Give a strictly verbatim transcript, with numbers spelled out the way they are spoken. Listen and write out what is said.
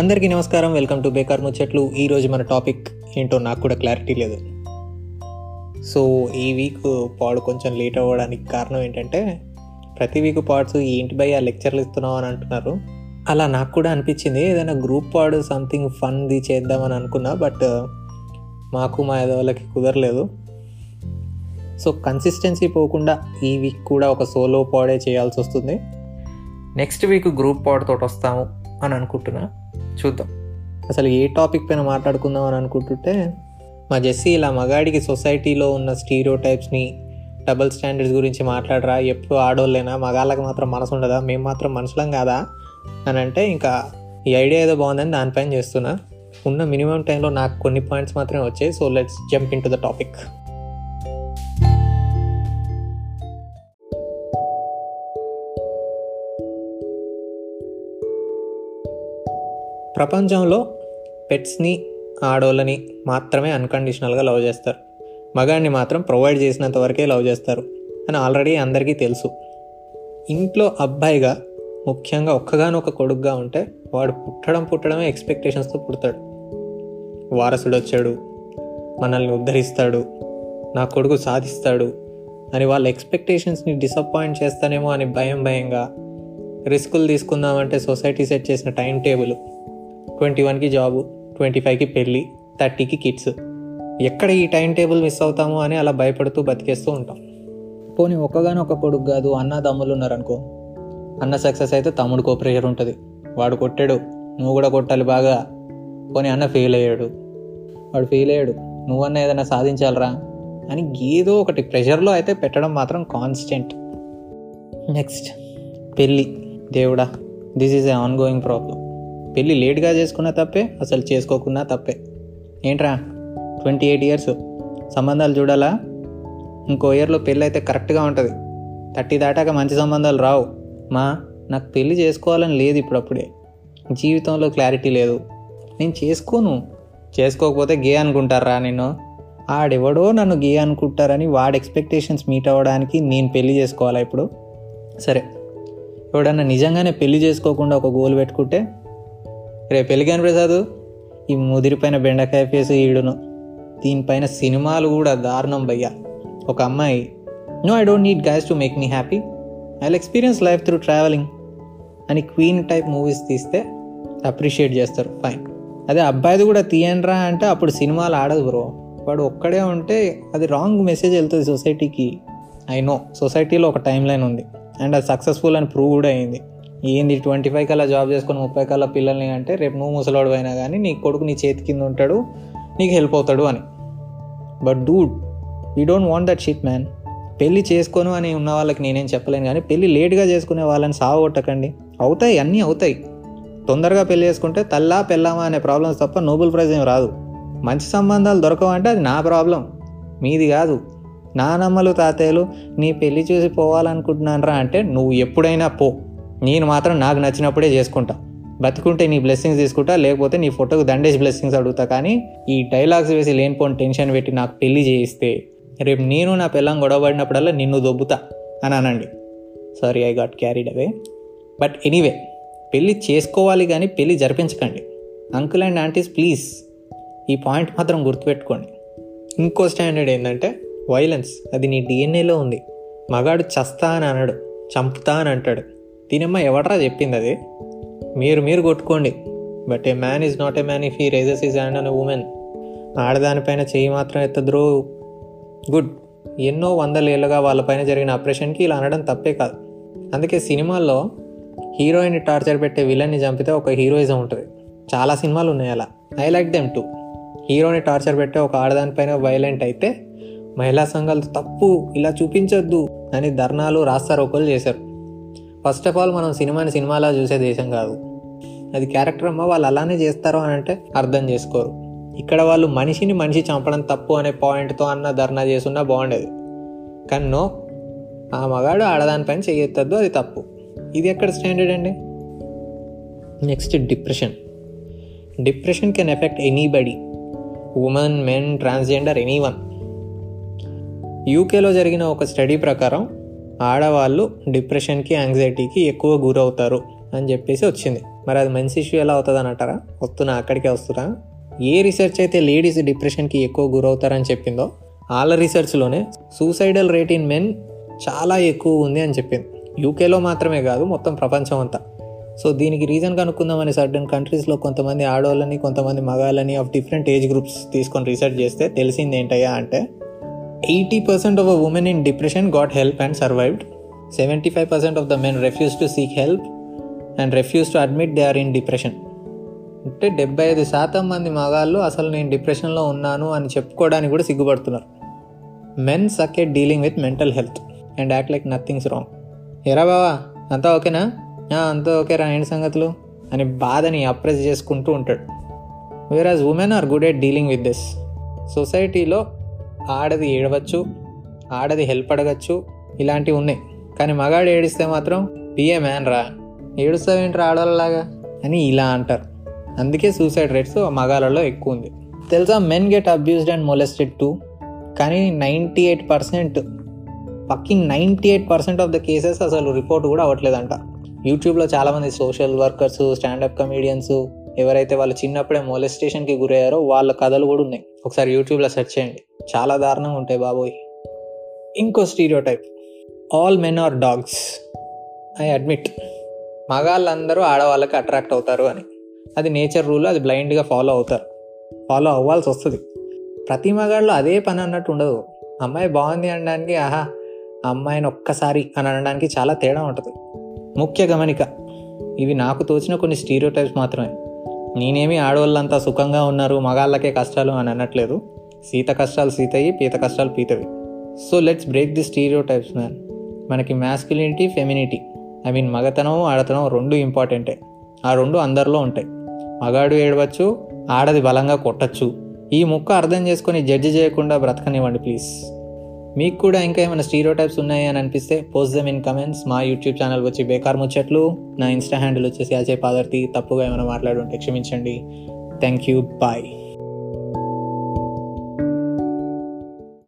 అందరికీ నమస్కారం, welcome to బేకార్ ముచ్చట్లు. ఈరోజు మన టాపిక్ ఏంటో నాకు కూడా క్లారిటీ లేదు. సో ఈ వీక్ పాడు కొంచెం లేట్ అవ్వడానికి కారణం ఏంటంటే, ప్రతి వీక్ పాడ్స్ ఏంటి బై ఆ లెక్చర్లు ఇస్తున్నావు అని అంటున్నారు. అలా నాకు కూడా అనిపించింది, ఏదైనా గ్రూప్ పాడు సంథింగ్ ఫన్ది చేద్దామని అనుకున్నా. బట్ మాకు మా ఏదోళ్ళకి కుదరలేదు. సో కన్సిస్టెన్సీ పోకుండా ఈ వీక్ కూడా ఒక సోలో పాడే చేయాల్సి వస్తుంది. నెక్స్ట్ వీక్ గ్రూప్ పాడ్ తోటి వస్తాము అని అనుకుంటున్నా, చూద్దాం. అసలు ఏ టాపిక్ పైన మాట్లాడుకుందాం అని అనుకుంటుంటే, మా జెస్సీ ఇలా మగాడికి సొసైటీలో ఉన్న స్టీరియో టైప్స్ని, డబల్ స్టాండర్డ్స్ గురించి మాట్లాడరా, ఎప్పుడు ఆడోళ్ళైనా మగాళ్ళకి మాత్రం మనసు ఉండదా, మేము మాత్రం మనుషులం కాదా అని అంటే, ఇంకా ఈ ఐడియా ఏదో బాగుందని దానిపైన చేస్తున్నా. ఉన్న మినిమం టైంలో నాకు కొన్ని పాయింట్స్ మాత్రమే వచ్చాయి. So let's jump into the topic. ప్రపంచంలో పెట్స్ని, ఆడోళ్ళని మాత్రమే అన్కండిషనల్గా లవ్ చేస్తారు, మగాడిని మాత్రం ప్రొవైడ్ చేసినంత వరకే లవ్ చేస్తారు అని ఆల్రెడీ అందరికీ తెలుసు. ఇంట్లో అబ్బాయిగా, ముఖ్యంగా ఒక్కగానొక్క కొడుకుగా ఉంటే వాడు పుట్టడం పుట్టడమే ఎక్స్పెక్టేషన్స్తో పుడతాడు. వారసుడు వచ్చాడు, మనల్ని ఉద్ధరిస్తాడు, నా కొడుకు సాధిస్తాడు అని వాళ్ళ ఎక్స్పెక్టేషన్స్ని డిసప్పాయింట్ చేస్తానేమో అని భయం భయంగా రిస్కులు తీసుకుందామంటే సొసైటీ సెట్ చేసిన టైం టేబుల్, ట్వంటీ వన్కి జాబు, ట్వంటీ ఫైవ్కి పెళ్ళి, థర్టీకి కిడ్స్, ఎక్కడ ఈ టైం టేబుల్ మిస్ అవుతామో అని అలా భయపడుతూ బతికేస్తూ ఉంటాం. పోనీ ఒక్కగానే ఒక కొడుకు కాదు, అన్న తమ్ముళ్ళు ఉన్నారనుకో, అన్న సక్సెస్ అయితే తమ్ముడికో ప్రెషర్ ఉంటుంది, వాడు కొట్టాడు నువ్వు కూడా కొట్టాలి బాగా. పోనీ అన్న ఫెయిల్ అయ్యాడు, వాడు ఫెయిల్ అయ్యాడు నువ్వన్న ఏదైనా సాధించాలరా అని ఏదో ఒకటి ప్రెషర్లో అయితే పెట్టడం మాత్రం కాన్స్టెంట్. నెక్స్ట్ పెళ్ళి. దేవుడా, this is a ongoing problem. పెళ్ళి లేట్గా చేసుకున్నా తప్పే, అసలు చేసుకోకున్నా తప్పే. ఏంట్రా ట్వంటీ ఎయిట్ ఇయర్స్ సంబంధాలు చూడాలా, ఇంకో ఇయర్లో పెళ్ళి అయితే కరెక్ట్గా ఉంటుంది, థర్టీ దాటాక మంచి సంబంధాలు రావు. మా నాకు పెళ్ళి చేసుకోవాలని లేదు, ఇప్పుడప్పుడే జీవితంలో క్లారిటీ లేదు, నేను చేసుకోను, చేసుకోకపోతే గే అనుకుంటారా నిన్ను, ఆడెవడో నన్ను గే అనుకుంటారని వాడి ఎక్స్పెక్టేషన్స్ మీట్ అవ్వడానికి నేను పెళ్ళి చేసుకోవాలా ఇప్పుడు. సరే, ఎవడన్నా నిజంగానే పెళ్ళి చేసుకోకుండా ఒక గోల్ పెట్టుకుంటే, రే పెళ్ళిగాని ప్రసాదు, ఈ ముదిరిపైన బెండకాయ ఫేస్ ఈడును, దీనిపైన సినిమాలు కూడా దారుణం భయ్యా. ఒక అమ్మాయి, no I don't need guys to make me happy, I will experience life through travelling అని క్వీన్ టైప్ మూవీస్ తీస్తే అప్రిషియేట్ చేస్తారు, ఫైన్. అదే అబ్బాయిది కూడా తీయండ్రా అంటే అప్పుడు సినిమాలు ఆడదు బ్రో, వాడు ఒక్కడే ఉంటే అది రాంగ్ మెసేజ్ వెళ్తుంది సొసైటీకి. ఐ నో, సొసైటీలో ఒక టైం లైన్ ఉంది అండ్ అది సక్సెస్ఫుల్ అని ప్రూవ్ కూడా అయింది. ఏంది ట్వంటీ ఫైవ్ కల్లా జాబ్ చేసుకుని ముప్పై కల్లా పిల్లల్ని అంటే, రేపు నువ్వు ముసలాడు అయినా కానీ నీ కొడుకు నీ చేతి కింద ఉంటాడు, నీకు హెల్ప్ అవుతాడు అని. But dude, you don't want that shit man. పెళ్ళి చేసుకోను అని ఉన్న వాళ్ళకి నేనేం చెప్పలేను, కానీ పెళ్ళి లేట్గా చేసుకునే వాళ్ళని సాగొట్టకండి. అవుతాయి, అన్నీ అవుతాయి. తొందరగా పెళ్ళి చేసుకుంటే తల్లా పెళ్ళామా అనే ప్రాబ్లమ్స్ తప్ప నోబెల్ ప్రైజ్ ఏం రాదు. మంచి సంబంధాలు దొరకవంటే అది నా ప్రాబ్లం, మీది కాదు. నానమ్మలు తాతయ్యలు నీ పెళ్ళి చూసి పోవాలనుకుంటున్నాను రా అంటే, నువ్వు ఎప్పుడైనా పో, నేను మాత్రం నాకు నచ్చినప్పుడే చేసుకుంటా, బతుకుంటే నీ బ్లెస్సింగ్స్ తీసుకుంటా, లేకపోతే నీ ఫోటోకి దండేసి బ్లెస్సింగ్స్ అడుగుతా. కానీ ఈ డైలాగ్స్ వేసి లేనిపోని టెన్షన్ పెట్టి నాకు పెళ్లి చేయిస్తే, రేపు నేను నా పిల్లం గొడవబడినప్పుడల్లా నిన్ను దొబ్బుతా అని అనండి. Sorry, I got carried away. But anyway, పెళ్ళి చేసుకోవాలి కానీ పెళ్ళి జరిపించకండి. అంకుల్ అండ్ ఆంటీస్ ప్లీజ్, ఈ పాయింట్ మాత్రం గుర్తుపెట్టుకోండి. ఇంకో స్టాండర్డ్ ఏంటంటే వైలెన్స్. అది నీ డిఎన్ఏలో ఉంది. మగాడు చస్తా అని అనడు, చంపుతా అని అంటాడు. దీనమ్మ ఎవడరా చెప్పింది అది? మీరు మీరు కొట్టుకోండి, but a man is not a man if he raises his hand on a woman. ఆడదానిపైన చెయ్యి మాత్రం ఎత్తద్రో. గుడ్. ఎన్నో వందల ఏళ్ళుగా వాళ్ళపైన జరిగిన ఆపరేషన్కి ఇలా అనడం తప్పే కాదు. అందుకే సినిమాల్లో హీరోయిన్ని టార్చర్ పెట్టే విలన్ని చంపితే ఒక హీరోయిజం ఉంటుంది. చాలా సినిమాలు ఉన్నాయి అలా. I like them too. హీరోని టార్చర్ పెట్టే ఒక ఆడదానిపైన వైలెంట్ అయితే మహిళా సంఘాలు తప్పు, ఇలా చూపించొద్దు అని ధర్నాలు, రాస్తారోకోలు చేశారు. ఫస్ట్ ఆఫ్ ఆల్, మనం సినిమాని సినిమాలా చూసే దేశం కాదు. అది క్యారెక్టర్ అమ్మ, వాళ్ళు అలానే చేస్తారు అని అంటే అర్థం చేసుకోరు. ఇక్కడ వాళ్ళు మనిషిని మనిషి చంపడం తప్పు అనే పాయింట్తో అన్న ధర్నా చేసున్నా బాగుండేది. కానీ నో, ఆ మగాడు ఆడదానిపైన చేయొద్దు, అది తప్పు. ఇది ఎక్కడ స్టాండర్డ్ అండి? Next, depression. Depression can affect anybody, women, men, transgender, anyone. యూకేలో జరిగిన ఒక స్టడీ ప్రకారం ఆడవాళ్ళు డిప్రెషన్కి, యాంగ్జైటీకి ఎక్కువ గురవుతారు అని చెప్పేసి వచ్చింది. మరి అది మెన్స్ ఇష్యూ ఎలా అవుతుంది అని అంటారా? వస్తున్నా అక్కడికే వస్తున్నా. ఏ రీసెర్చ్ అయితే లేడీస్ డిప్రెషన్కి ఎక్కువ గురవుతారని చెప్పిందో వాళ్ళ రీసెర్చ్లోనే సూసైడల్ రేట్ ఇన్ మెన్ చాలా ఎక్కువ ఉంది అని చెప్పింది. యూకేలో మాత్రమే కాదు, మొత్తం ప్రపంచం అంతా. సో దీనికి రీజన్ కనుక్కుందామని సర్టన్ కంట్రీస్లో కొంతమంది ఆడవాళ్ళని కొంతమంది మగాళ్ళని ఆఫ్ డిఫరెంట్ ఏజ్ గ్రూప్స్ తీసుకొని రీసెర్చ్ చేస్తే తెలిసింది ఏంటయ్యా అంటే eighty percent of a women in depression got help and survived. Seventy five percent of the men refuse to seek help and refuse to admit they are in depression. అంటే డెబ్బై ఐదు శాతం మంది మగాళ్ళు అసలు నేను డిప్రెషన్లో ఉన్నాను అని చెప్పుకోవడానికి కూడా సిగ్గుపడుతున్నారు. Men suck at dealing with mental health and act like nothing's wrong. ఎరా బావా అంతా ఓకేనా, అంతా ఓకేరా, ఏంటి సంగతులు అని బాధని అప్రెస్ చేసుకుంటూ ఉంటాడు. Whereas women are good at dealing with this. సొసైటీలో ఆడది ఏడవచ్చు, ఆడది హెల్ప్ అడగచ్చు, ఇలాంటివి ఉన్నాయి. కానీ మగాడు ఏడిస్తే మాత్రం బిఏ మ్యాన్ రా, ఏడుస్తావేంట్రా ఆడవాళ్ళలాగా అని ఇలా అంటారు. అందుకే సూసైడ్ రేట్స్ మగాళ్ళలో ఎక్కువ ఉంది. తెలుసా, men get abused and molested too. కానీ ninety eight percent fucking ninety eight percent of the cases అసలు రిపోర్ట్ కూడా అవ్వట్లేదంట. యూట్యూబ్లో చాలామంది సోషల్ వర్కర్స్, స్టాండప్ కమీడియన్స్ ఎవరైతే వాళ్ళు చిన్నప్పుడే మొలెస్టేషన్కి గురయ్యారో వాళ్ళ కథలు కూడా ఉన్నాయి. ఒకసారి యూట్యూబ్లో సెర్చ్ చేయండి, చాలా దారుణంగా ఉంటాయి బాబోయ్. ఇంకో stereotype, all men are dogs. I admit, మగాళ్ళందరూ ఆడవాళ్ళకి అట్రాక్ట్ అవుతారు అని. అది నేచర్ రూల్, అది బ్లైండ్గా ఫాలో అవుతారు, ఫాలో అవ్వాల్సి వస్తుంది. ప్రతి మగాళ్ళు అదే పని అన్నట్టు ఉండదు. అమ్మాయి బాగుంది అనడానికి, ఆహా అమ్మాయిని ఒక్కసారి అని అనడానికి చాలా తేడా ఉంటుంది. ముఖ్య గమనిక, ఇవి నాకు తోచిన కొన్ని స్టీరియోటైప్స్ మాత్రమే. నేనేమి ఆడవాళ్ళంతా సుఖంగా ఉన్నారు, మగాళ్ళకే కష్టాలు అని అనట్లేదు. సీత కష్టాలు సీతయి, పీత కష్టాలు పీతవి. So let's break the stereotypes man. మనకి మ్యాస్క్యులినిటీ, ఫెమినిటీ, ఐ మీన్ మగతనం ఆడతనం రెండు ఇంపార్టెంటే. ఆ రెండు అందరిలో ఉంటాయి. మగాడు ఏడవచ్చు, ఆడది బలంగా కొట్టచ్చు. ఈ ముక్క అర్థం చేసుకొని జడ్జి చేయకుండా బ్రతకనివ్వండి ప్లీజ్. మీకు కూడా ఇంకా ఏమైనా స్టీరియోటైప్స్ ఉన్నాయి అని అనిపిస్తే పోస్ట్ దెమ్ ఇన్ కమెంట్స్. మా యూట్యూబ్ ఛానల్ వచ్చి బేకార్ ముచ్చట్లు, నా ఇన్స్టా హ్యాండిల్ వచ్చేసి అజయ్ పాదర్తి. తప్పుగా ఏమైనా మాట్లాడుంటే క్షమించండి. Thank you, bye.